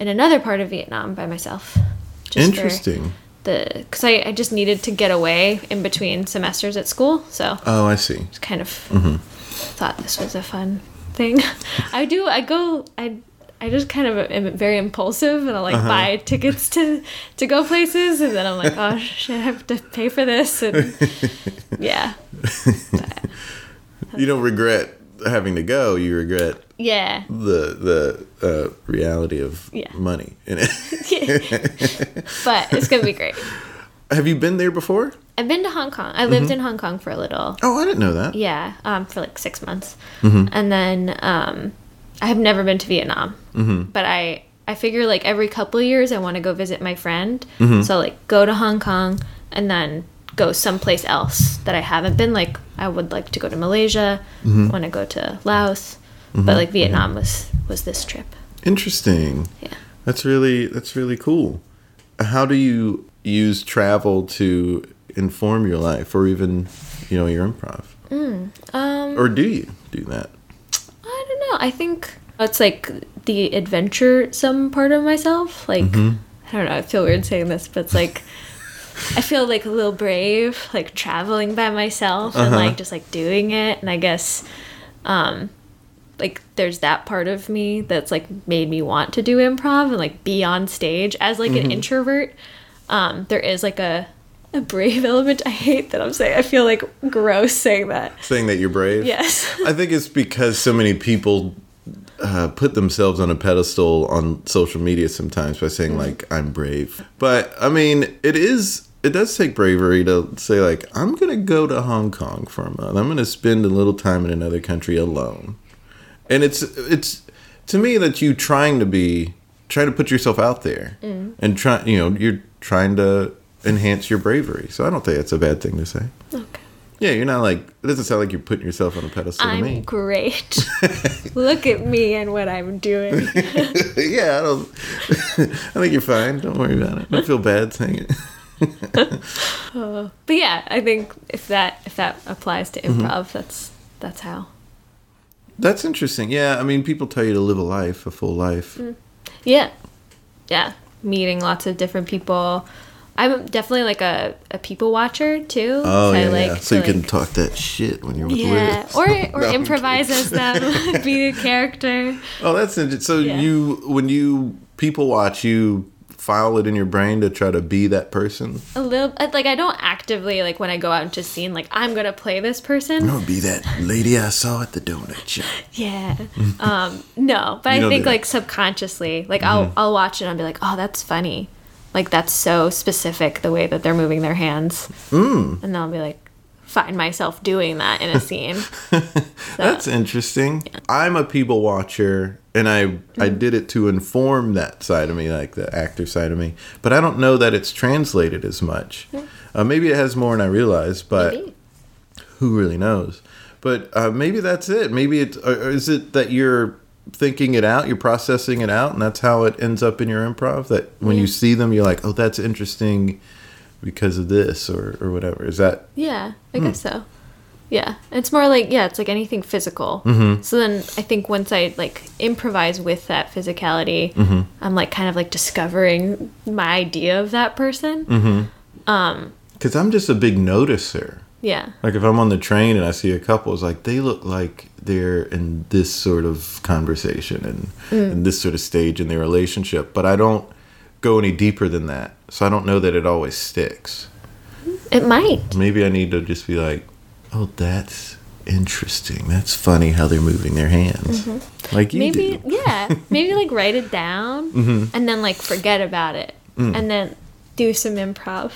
in another part of Vietnam by myself. Just Interesting. The because I, I just needed to get away in between semesters at school, so. Oh, I see. Just kind of mm-hmm. thought this was a fun. Thing. I do. I go. I. I just kind of am very impulsive, and I like uh-huh. buy tickets to to go places, and then I'm like, oh shit, I have to pay for this, and yeah. But, you don't regret having to go. You regret. Yeah. The the uh, reality of yeah. money in it. But it's gonna be great. Have you been there before? I've been to Hong Kong. I lived mm-hmm. in Hong Kong for a little. Oh, I didn't know that. Yeah, um, for like six months. Mm-hmm. And then um, I have never been to Vietnam. Mm-hmm. But I, I figure like every couple of years I want to go visit my friend. Mm-hmm. So like go to Hong Kong and then go someplace else that I haven't been. Like I would like to go to Malaysia. Mm-hmm. I want to go to Laos. Mm-hmm. But like Vietnam was, was this trip. Interesting. Yeah. That's really that's really cool. How do you use travel to inform your life or even, you know, your improv? Mm, um, or do you do that? I don't know. I think it's like the adventuresome part of myself. Like, mm-hmm. I don't know. I feel weird saying this, but it's like I feel like a little brave, like traveling by myself uh-huh. and like just like doing it. And I guess um like there's that part of me that's like made me want to do improv and like be on stage as like mm-hmm. an introvert. Um there is like a a brave element. I hate that I'm saying, I feel like gross saying that. Saying that you're brave? Yes. I think it's because so many people uh, put themselves on a pedestal on social media sometimes by saying mm-hmm. like, I'm brave. But I mean, it is, it does take bravery to say like, I'm going to go to Hong Kong for a month. I'm going to spend a little time in another country alone. And it's, it's to me that you trying to be, trying to put yourself out there mm. and try, you know, you're trying to enhance your bravery. So I don't think that's a bad thing to say. Okay. Yeah, you're not like, it doesn't sound like you're putting yourself on a pedestal I'm to me. I'm great. Look at me and what I'm doing. Yeah, I don't, I think you're fine. Don't worry about it. Don't feel bad saying it. Oh, but yeah, I think if that if that applies to improv, mm-hmm. that's that's how. That's interesting. Yeah, I mean, people tell you to live a life, a full life. Mm. Yeah. Yeah. Meeting lots of different people. I'm definitely like a, a people watcher too. Oh, so yeah, I like yeah. So you like, can talk that shit when you're with yeah. Liz. Or or no, improvise as them, be a character. Oh, that's interesting. So yeah. you, when you people watch, you file it in your brain to try to be that person? A little, like I don't actively, like when I go out into scene, like I'm going to play this person. I'm going to be that lady I saw at the donut shop. Yeah. um, no, but you I think like subconsciously, like mm-hmm. I'll I'll watch it and I'll be like, oh, that's funny. Like, that's so specific, the way that they're moving their hands. Mm. And then I'll be like, find myself doing that in a scene. So, that's interesting. Yeah. I'm a people watcher, and I, mm-hmm. I did it to inform that side of me, like the actor side of me. But I don't know that it's translated as much. Mm. Uh, maybe it has more than I realize, but maybe. Who really knows? But uh, maybe that's it. Maybe it's, or is it that you're thinking it out, you're processing it out, and that's how it ends up in your improv, that when yeah. you see them you're like, oh, that's interesting because of this or, or whatever. Is that yeah I hmm. guess so. Yeah, it's more like yeah it's like anything physical. Mm-hmm. So then I think once I like improvise with that physicality, mm-hmm. I'm like kind of like discovering my idea of that person. Mm-hmm. um because I'm just a big noticer. Yeah. Like if I'm on the train and I see a couple, it's like they look like they're in this sort of conversation and, mm. and this sort of stage in their relationship. But I don't go any deeper than that. So I don't know that it always sticks. It might. Maybe I need to just be like, oh, that's interesting. That's funny how they're moving their hands. Mm-hmm. Like you maybe, do. Yeah. Maybe like write it down mm-hmm. and then like forget about it mm. and then do some improv.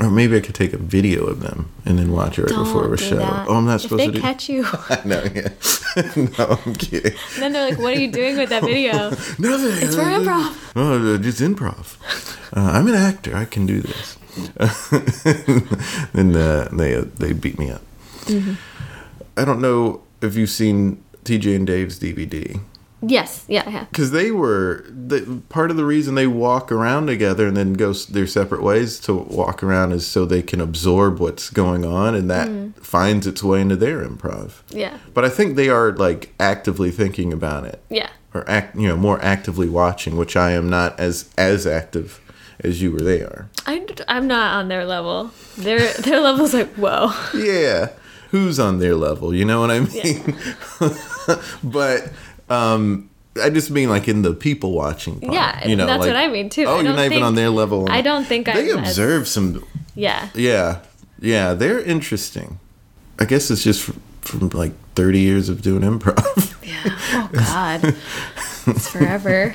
Or maybe I could take a video of them and then watch it right Don't before it was shown. Oh, I'm not supposed to do that. If they catch you. I know, yeah. No, I'm kidding. And then they're like, what are you doing with that video? Nothing. It's for improv. Oh, it's improv. Uh, I'm an actor. I can do this. And uh, they, uh, they beat me up. Mm-hmm. I don't know if you've seen T J and Dave's D V D. Yes, yeah, I have. Because they were, the, part of the reason they walk around together and then go their separate ways to walk around is so they can absorb what's going on, and that mm. finds its way into their improv. Yeah. But I think they are, like, actively thinking about it. Yeah. Or, act, you know, more actively watching, which I am not as, as active as you or they are. I, I'm not on their level. Their, their level's like, whoa. Yeah. Who's on their level? You know what I mean? Yeah. But... Um, I just mean like in the people watching part. Yeah, you know, that's like, what I mean too. Oh, you're not even on their level. I don't think I. They I'm observe as... some. Yeah. Yeah, yeah, they're interesting. I guess it's just from, from like thirty years of doing improv. Yeah. Oh God, it's forever.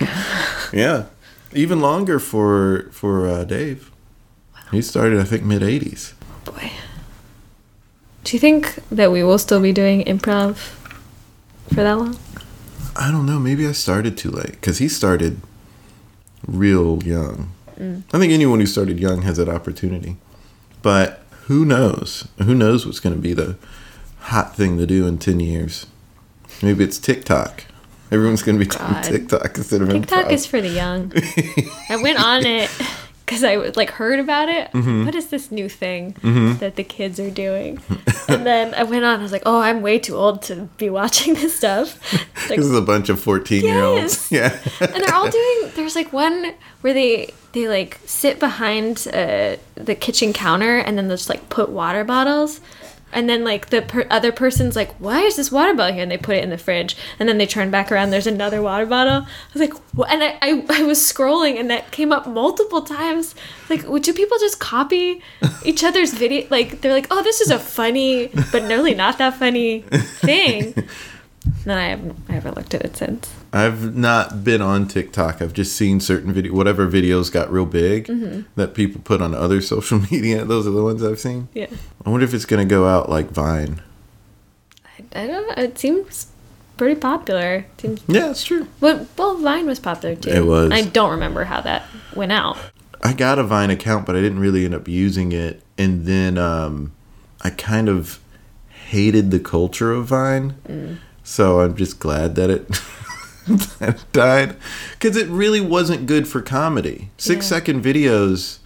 Yeah, even longer for for uh, Dave. Wow. He started, I think, mid eighties. Oh boy. Do you think that we will still be doing improv for that long? I don't know. Maybe I started too late because he started real young. Mm. I think anyone who started young has that opportunity. But who knows? Who knows what's going to be the hot thing to do in ten years? Maybe it's TikTok. Everyone's going to be doing TikTok instead of TikTok improv. Is for the young. I went on it because I like heard about it. Mm-hmm. What is this new thing mm-hmm. that the kids are doing? And then I went on. I was like, oh, I'm way too old to be watching this stuff. Like, this is a bunch of fourteen-year-olds. Yes. Yeah. And they're all doing. There's like one where they they like sit behind uh, the kitchen counter and then they'll just like put water bottles. And then, like, the per- other person's like, why is this water bottle here? And they put it in the fridge. And then they turn back around. There's another water bottle. I was like, what? And I, I, I was scrolling, and that came up multiple times. Like, do people just copy each other's video? Like, they're like, oh, this is a funny, but really not that funny thing. And then I haven't, I haven't looked at it since. I've not been on TikTok. I've just seen certain video, whatever videos got real big mm-hmm. that people put on other social media. Those are the ones I've seen. Yeah. I wonder if it's going to go out like Vine. I, I don't know. It seems pretty popular. It seems, yeah, it's true. Well, well, Vine was popular too. It was. I don't remember how that went out. I got a Vine account, but I didn't really end up using it. And then um, I kind of hated the culture of Vine. Mm. So I'm just glad that it... that died because it really wasn't good for comedy. Six yeah. second videos,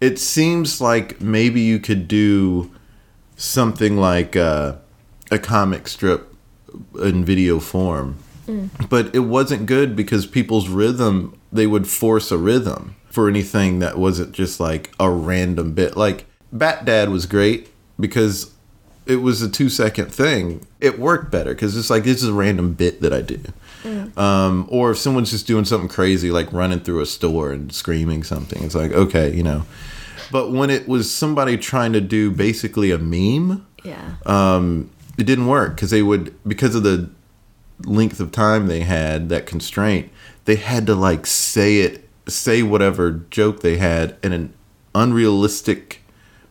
it seems like maybe you could do something like uh, a comic strip in video form, mm. but it wasn't good because people's rhythm, they would force a rhythm for anything that wasn't just like a random bit. Like Bat Dad was great because it was a two second thing. It worked better because it's like, this is a random bit that I do. Mm. Um, or if someone's just doing something crazy, like running through a store and screaming something, it's like, okay, you know. But when it was somebody trying to do basically a meme, yeah, um, it didn't work because they would, because of the length of time they had, that constraint, they had to like say it, say whatever joke they had in an unrealistic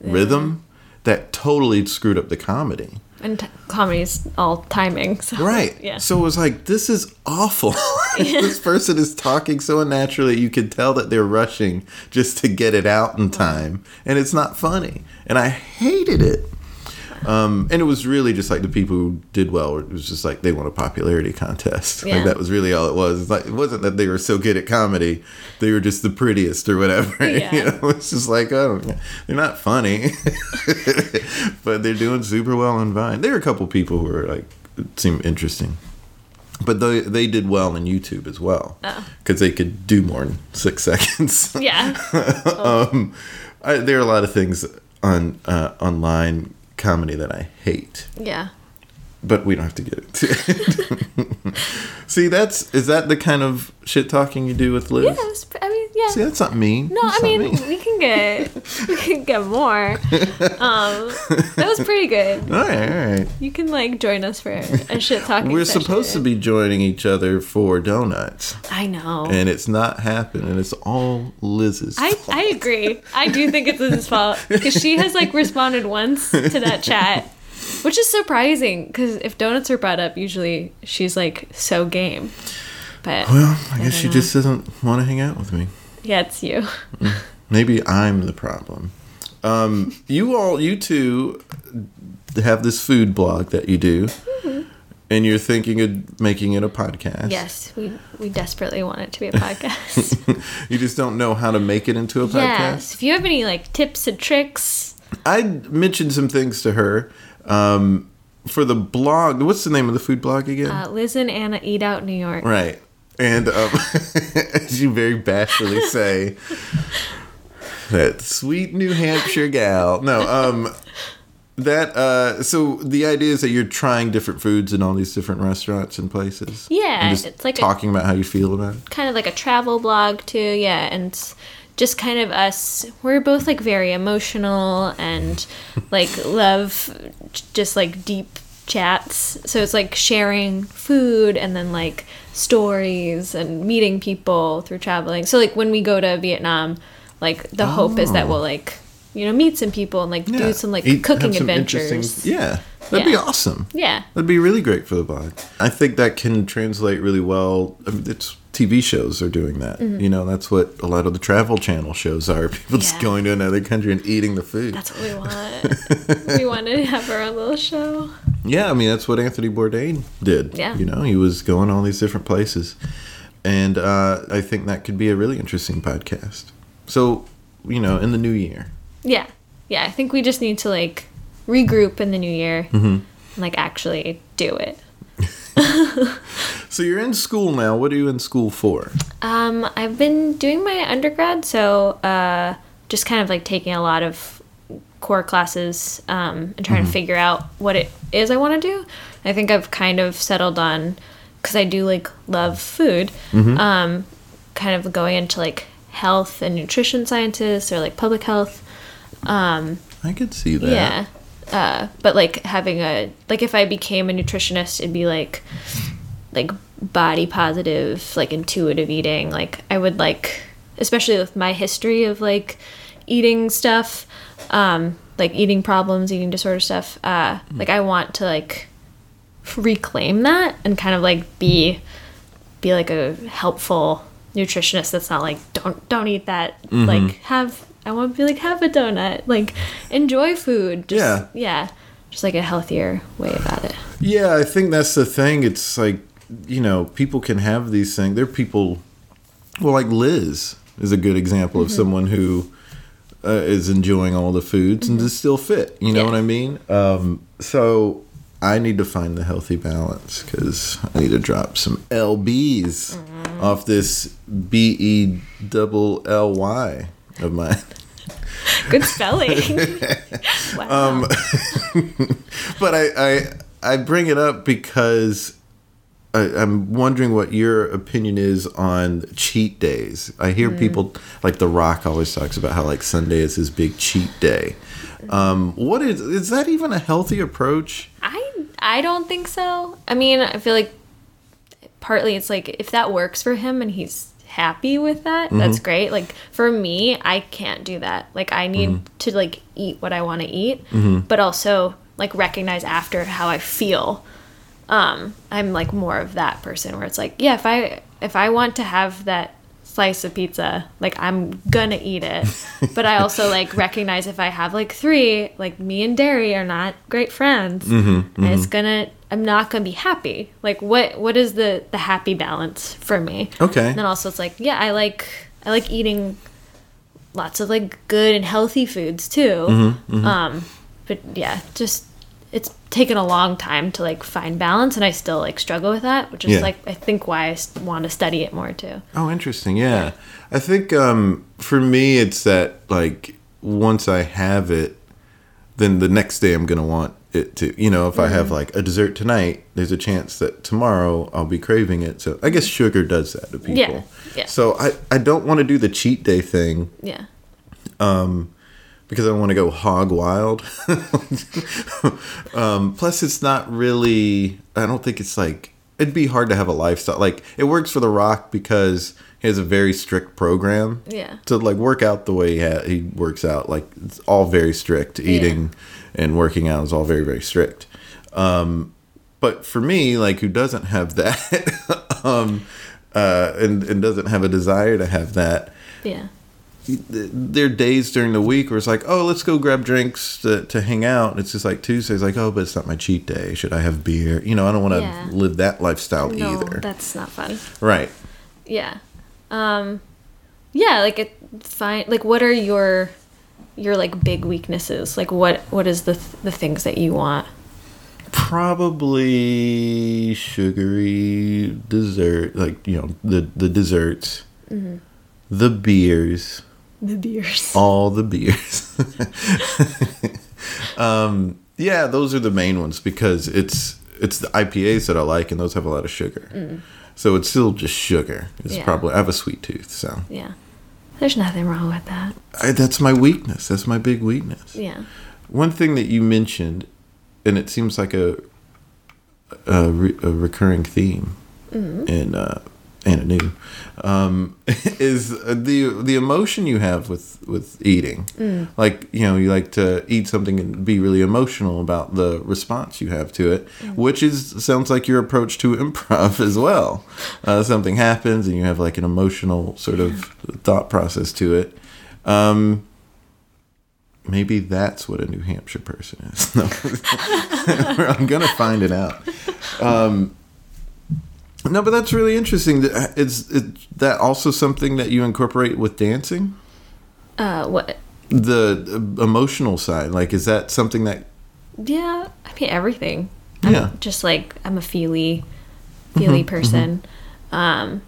yeah. rhythm that totally screwed up the comedy. And t- comedy is all timing. So, right. Yeah. So it was like, this is awful. Yeah. This person is talking so unnaturally. You can tell that they're rushing just to get it out in time. And it's not funny. And I hated it. Um, and it was really just like the people who did well, it was just like they won a popularity contest. Yeah. Like that was really all it was. It's like, it wasn't that they were so good at comedy. They were just the prettiest or whatever. Yeah. You know, it's just like, oh, they're not funny. But they're doing super well on Vine. There are a couple people who are like, seem interesting. But they, they did well on YouTube as well. Because oh. they could do more than six seconds. Yeah. Oh. um, I, there are a lot of things on uh, online comedy that I hate. Yeah. But we don't have to get into it. See, that's, is that the kind of shit talking you do with Liz? Yeah, was, I mean, yeah. See, that's not mean. No, that's I mean, mean, we can get, we can get more. Um, that was pretty good. All right, all right. You can, like, join us for a shit talking We're session. Supposed to be joining each other for donuts. I know. And it's not happening. It's all Liz's I, fault. I agree. I do think it's Liz's fault. Because she has, like, responded once to that chat. Which is surprising, because if donuts are brought up, usually she's, like, so game. But well, I, I guess she know. just doesn't want to hang out with me. Yeah, it's you. Maybe I'm the problem. Um, you all, you two have this food blog that you do, mm-hmm. and you're thinking of making it a podcast. Yes, we we desperately want it to be a podcast. You just don't know how to make it into a podcast? Yes, if you have any, like, tips and tricks. I mentioned some things to her. Um, for the blog, what's the name of the food blog again? Uh, Liz and Anna Eat Out New York. Right. And um, as you very bashfully say, that sweet New Hampshire gal. No, um, that, uh, so the idea is that you're trying different foods in all these different restaurants and places. Yeah. And just it's like talking a, about how you feel about it. Kind of like a travel blog too, yeah, and just kind of us, we're both, like, very emotional and, like, love just, like, deep chats. So it's, like, sharing food and then, like, stories and meeting people through traveling. So, like, when we go to Vietnam, like, the oh. hope is that we'll, like, you know, meet some people and, like, yeah. do some, like, Eat, cooking some adventures. Yeah. That'd yeah. be awesome. Yeah. That'd be really great for the blog. I think that can translate really well. I mean, it's... T V shows are doing that. Mm-hmm. You know, that's what a lot of the travel channel shows are. People yeah. just going to another country and eating the food. That's what we want. We want to have our own little show. Yeah, I mean, that's what Anthony Bourdain did. Yeah. You know, he was going all these different places. And uh, I think that could be a really interesting podcast. So, you know, in the new year. Yeah. Yeah, I think we just need to, like, regroup in the new year mm-hmm. and, like, actually do it. So you're in school now. What are you in school for? Um, I've been doing my undergrad, so uh, just kind of, like, taking a lot of core classes um, and trying mm-hmm. to figure out what it is I want to do. I think I've kind of settled on, because I do, like, love food, mm-hmm. um, kind of going into, like, health and nutrition sciences or, like, public health. Um, I could see that. Yeah. Uh, but like having a, like if I became a nutritionist, it'd be like, like body positive, like intuitive eating. Like I would like, especially with my history of like eating stuff, um, like eating problems, eating disorder stuff. Uh, mm. Like I want to like reclaim that and kind of like be, be like a helpful nutritionist. That's not like, don't, don't eat that. Mm-hmm. Like have, I want to be like, have a donut, like enjoy food. Just, yeah. Yeah. Just like a healthier way about it. Yeah. I think that's the thing. It's like, you know, people can have these things. There are people, well, like Liz is a good example mm-hmm. of someone who uh, is enjoying all the foods mm-hmm. and is still fit. You know yeah. what I mean? Um, so I need to find the healthy balance because I need to drop some L Bs mm-hmm. off this B E double L Y. Of mine. Good spelling. Wow. Um, but I, I I bring it up because I, I'm wondering what your opinion is on cheat days. I hear mm. people like The Rock always talks about how like Sunday is his big cheat day. Um, what is is that even a healthy approach? I I don't think so. I mean, I feel like partly it's like if that works for him and he's happy with that mm-hmm. that's great. Like for me, I can't do that. Like I need mm-hmm. to like eat what I want to eat mm-hmm. but also like recognize after how I feel. um I'm like more of that person where it's like, yeah, if I if I want to have that slice of pizza, like I'm gonna eat it but I also like recognize if I have like three, like me and dairy are not great friends mm-hmm. Mm-hmm. and it's gonna I'm not gonna be happy. Like, what? What is the, the happy balance for me? Okay. And then also, it's like, yeah, I like I like eating lots of like good and healthy foods too. Mm-hmm, mm-hmm. Um, but yeah, just it's taken a long time to like find balance, and I still like struggle with that, which is yeah. like I think why I want to study it more too. Oh, interesting. Yeah, yeah. I think um, for me, it's that like once I have it, then the next day I'm gonna want. It to you know if mm-hmm. I have like a dessert tonight, there's a chance that tomorrow I'll be craving it. So I guess sugar does that to people. Yeah, yeah. So I, I don't want to do the cheat day thing. Yeah. Um, because I want to go hog wild. um, plus it's not really. I don't think it's like it'd be hard to have a lifestyle. Like it works for The Rock because he has a very strict program. Yeah. To like work out the way he ha- he works out. Like it's all very strict eating. Yeah. And working out is all very, very strict. Um, but for me, like, who doesn't have that um, uh, and, and doesn't have a desire to have that. Yeah. There are days during the week where it's like, oh, let's go grab drinks to, to hang out. And it's just like Tuesday's like, oh, but it's not my cheat day. Should I have beer? You know, I don't want to yeah. live that lifestyle no, either. That's not fun. Right. Yeah. Um, yeah, like, it, fine. Like, what are your... your like big weaknesses? Like what what is the th- the things that you want? Probably sugary dessert, like, you know, the the desserts mm-hmm. the beers the beers all the beers um yeah, those are the main ones because it's it's the I P As that I like and those have a lot of sugar mm. so it's still just sugar. It's yeah. probably I have a sweet tooth, so yeah. There's nothing wrong with that. I, that's my weakness. That's my big weakness. Yeah. One thing that you mentioned, and it seems like a a, re, a recurring theme mm-hmm. in uh, Anna New, um, is the the emotion you have with, with eating. Mm. Like, you know, you like to eat something and be really emotional about the response you have to it, mm. which is sounds like your approach to improv as well. Uh, something happens and you have like an emotional sort of... thought process to it. Um, maybe that's what a New Hampshire person is. No. I'm gonna find it out. Um, no, but that's really interesting. Is, is that also something that you incorporate with dancing? Uh, what? The emotional side. Like, is that something that... Yeah. I mean, everything. Yeah. I'm just, like, I'm a feely, feely mm-hmm, person. Mm-hmm. Um,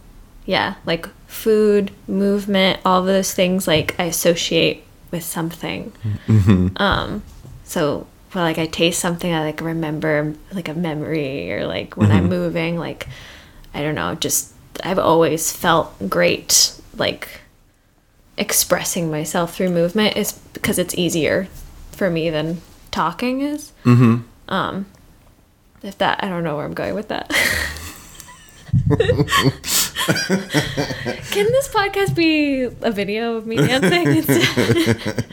yeah. Like, food, movement, all those things, like, I associate with something. Mm-hmm. Um, so... Well, like I taste something, I like remember like a memory, or like when mm-hmm. I'm moving, like I don't know, just I've always felt great like expressing myself through movement, is because it's easier for me than talking is. Mm-hmm. Um, if that, I don't know where I'm going with that. Can this podcast be a video of me dancing instead?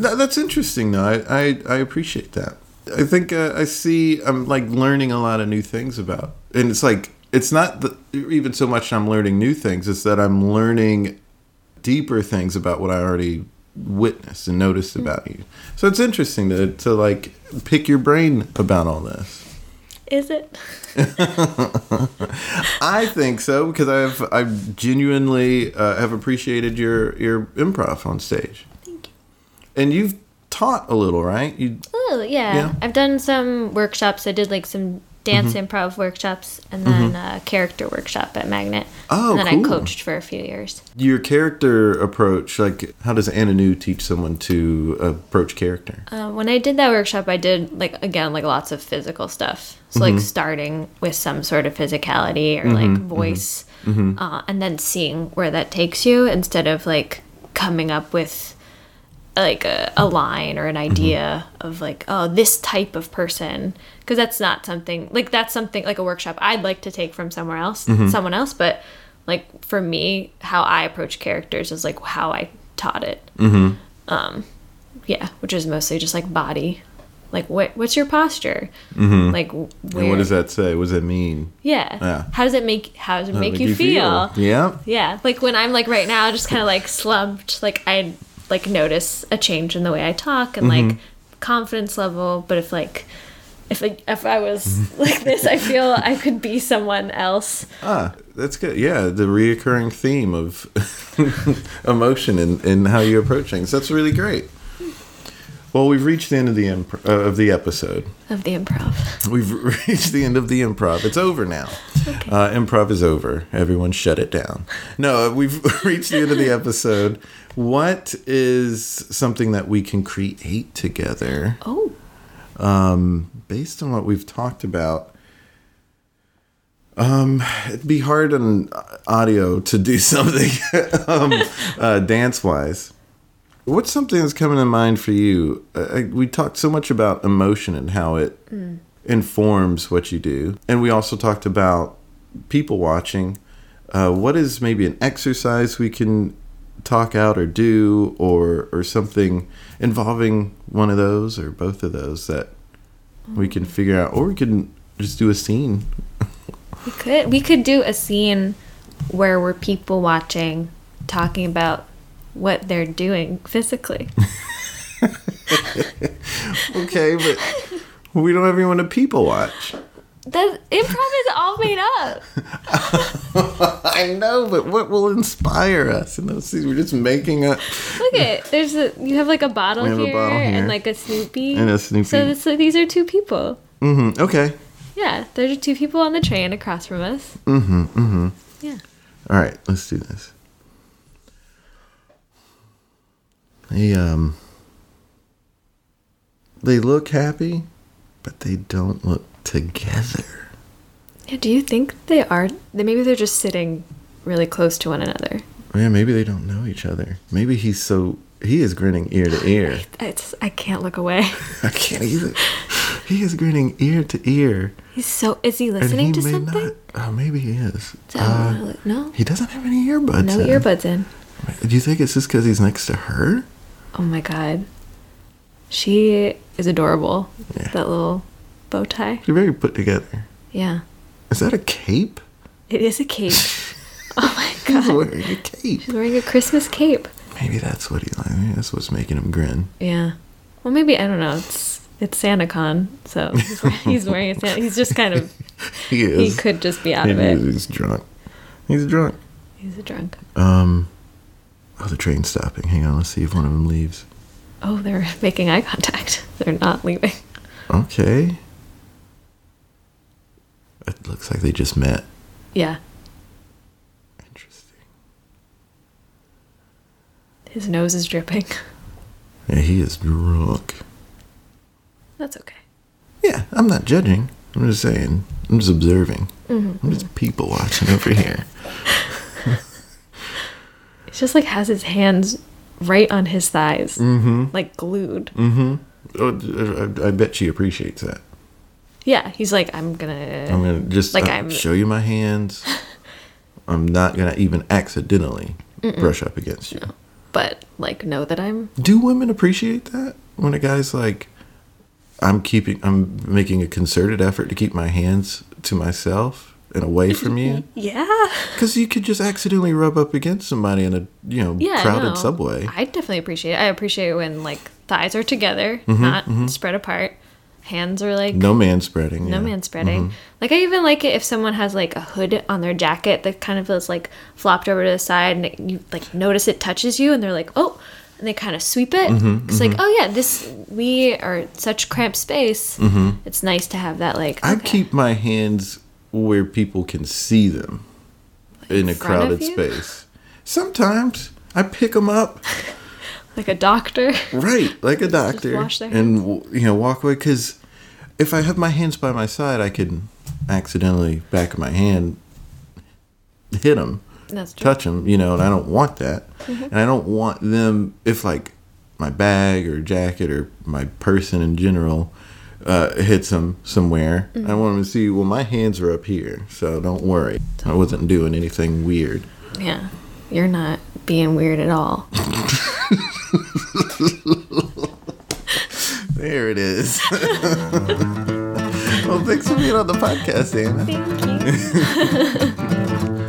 No, that's interesting, though. I, I, I appreciate that. I think uh, I see I'm, like, learning a lot of new things about. And it's, like, it's not the, even so much I'm learning new things. It's that I'm learning deeper things about what I already witnessed and noticed mm-hmm. about you. So it's interesting to, to, like, pick your brain about all this. Is it? I think so, because I've I've genuinely uh, have appreciated your, your improv on stage. And you've taught a little, right? You, oh, yeah. yeah. I've done some workshops. I did, like, some dance mm-hmm. improv workshops and then mm-hmm. a character workshop at Magnet. Oh, cool. And then cool. I coached for a few years. Your character approach, like, how does Anna New teach someone to approach character? Uh, when I did that workshop, I did, like, again, like, lots of physical stuff. So, mm-hmm. like, starting with some sort of physicality or, mm-hmm. like, voice. Mm-hmm. Uh, and then seeing where that takes you instead of, like, coming up with... like a, a line or an idea mm-hmm. of like, oh, this type of person, because that's not something like that's something like a workshop I'd like to take from somewhere else mm-hmm. someone else, but like for me, how I approach characters is like how I taught it. Mm-hmm. Um yeah, which is mostly just like body, like what what's your posture, mm-hmm. like where, and what does that say, what does that mean? Yeah, yeah. how does it make how does it how make you, you feel? feel yeah yeah like when I'm like right now just kind of like slumped, like I like notice a change in the way I talk and mm-hmm. like confidence level. But if like if I, if I was like this, I feel I could be someone else. Ah, that's good. Yeah, the reoccurring theme of emotion and in, in how you approach things. That's really great. Well, we've reached the end of the imp- uh, of the episode of the improv. We've reached the end of the improv. It's over now. Okay. Uh, improv is over. Everyone, shut it down. No, we've reached the end of the episode. What is something that we can create together? Oh, um, based on what we've talked about, um, it'd be hard on audio to do something um, uh, dance-wise. What's something that's coming to mind for you? Uh, we talked so much about emotion and how it mm. informs what you do. And we also talked about people watching. Uh, what is maybe an exercise we can talk out or do, or, or something involving one of those or both of those that mm. we can figure out? Or we can just do a scene. We could. We could do a scene where we're people watching, talking about what they're doing physically. Okay, but we don't have anyone to people watch. That improv is all made up. I know, but what will inspire us in those scenes? We're just making up. Look at there's a you have like a bottle, we have here, a bottle here and like a Snoopy and a Snoopy. So this, these are two people. Mm-hmm. Okay. Yeah, there's two people on the train across from us. Mm-hmm. Mm-hmm. Yeah. All right, let's do this. They um they look happy, but they don't look together. Yeah, do you think they are? Maybe they're just sitting really close to one another. Yeah, maybe they don't know each other. Maybe he's so he is grinning ear to ear. I, it's, I can't look away. I can't either. He is grinning ear to ear. He's so is he listening he to something? Not, oh, maybe he is. So, uh, no, he doesn't have any earbuds. No in. earbuds in. Do you think it's just because he's next to her? Oh my god, she is adorable. Yeah. That little bow tie. She's very put together. Yeah. Is that a cape? It is a cape. Oh my god. She's wearing a cape. She's wearing a Christmas cape. Maybe that's what he like. Maybe that's what's making him grin. Yeah. Well, maybe I don't know. It's it's SantaCon, so he's wearing, he's wearing a Santa. He's just kind of. He is. He could just be out he of is. it. He's drunk. He's drunk. He's a drunk. Um. Oh, the train's stopping. Hang on, let's see if one of them leaves. Oh, they're making eye contact. They're not leaving. Okay. It looks like they just met. Yeah. Interesting. His nose is dripping. Yeah, he is drunk. That's okay. Yeah, I'm not judging. I'm just saying. I'm just observing. Mm-hmm. I'm just people watching over here. It's just like has his hands right on his thighs, mm-hmm. like glued. Mm-hmm. Oh, I, I bet she appreciates that. Yeah, he's like, I'm gonna. I'm gonna just like uh, I'm, show you my hands. I'm not gonna even accidentally Mm-mm. brush up against you. No. But like, know that I'm. Do women appreciate that when a guy's like, I'm keeping, I'm making a concerted effort to keep my hands to myself and away from you? Yeah. Because you could just accidentally rub up against somebody in a you know yeah, crowded no, subway. I definitely appreciate it. I appreciate it when like thighs are together, mm-hmm, not mm-hmm. spread apart. Hands are like no man spreading. No yeah. man spreading. Mm-hmm. Like I even like it if someone has like a hood on their jacket that kind of feels like flopped over to the side, and it, you like notice it touches you, and they're like, oh, and they kind of sweep it. Mm-hmm, it's mm-hmm. like, oh yeah, this we are such cramped space. Mm-hmm. It's nice to have that. Like okay. I keep my hands where people can see them like in a crowded space. Sometimes I pick them up. Like a doctor. Right, like a doctor. Wash their hands. And, you know, walk away. Because if I have my hands by my side, I could accidentally, back of my hand, hit them. That's true. Touch them, you know, and I don't want that. Mm-hmm. And I don't want them, if, like, my bag or jacket or my person in general uh, hits them somewhere, mm-hmm. I want them to see, well, my hands are up here, so don't worry. I wasn't doing anything weird. Yeah, you're not being weird at all. There it is. Well, thanks for being on the podcast, Anna. Thank you.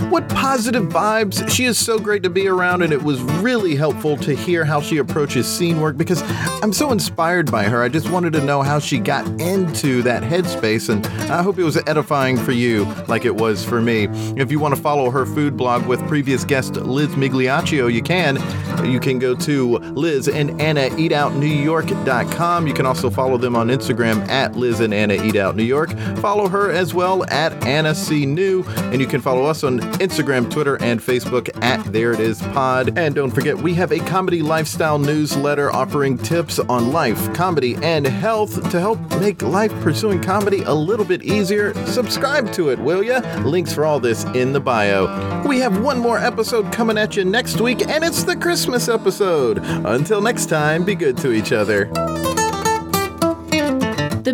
What positive vibes. She is so great to be around, and it was really helpful to hear how she approaches scene work because I'm so inspired by her. I just wanted to know how she got into that headspace, and I hope it was edifying for you like it was for me. If you want to follow her food blog with previous guest Liz Migliaccio, you can. You can go to Liz and Anna Eat Out New York dot com. You can also follow them on Instagram at Liz and Anna Eat Out New York. Follow her as well at Anna C. New, and you can follow us on Instagram, Twitter, and Facebook at There It Is Pod. And don't forget, we have a comedy lifestyle newsletter offering tips on life, comedy, and health to help make life pursuing comedy a little bit easier. Subscribe to it, will ya? Links for all this in the bio. We have one more episode coming at you next week, and it's the Christmas episode. Until next time, be good to each other. The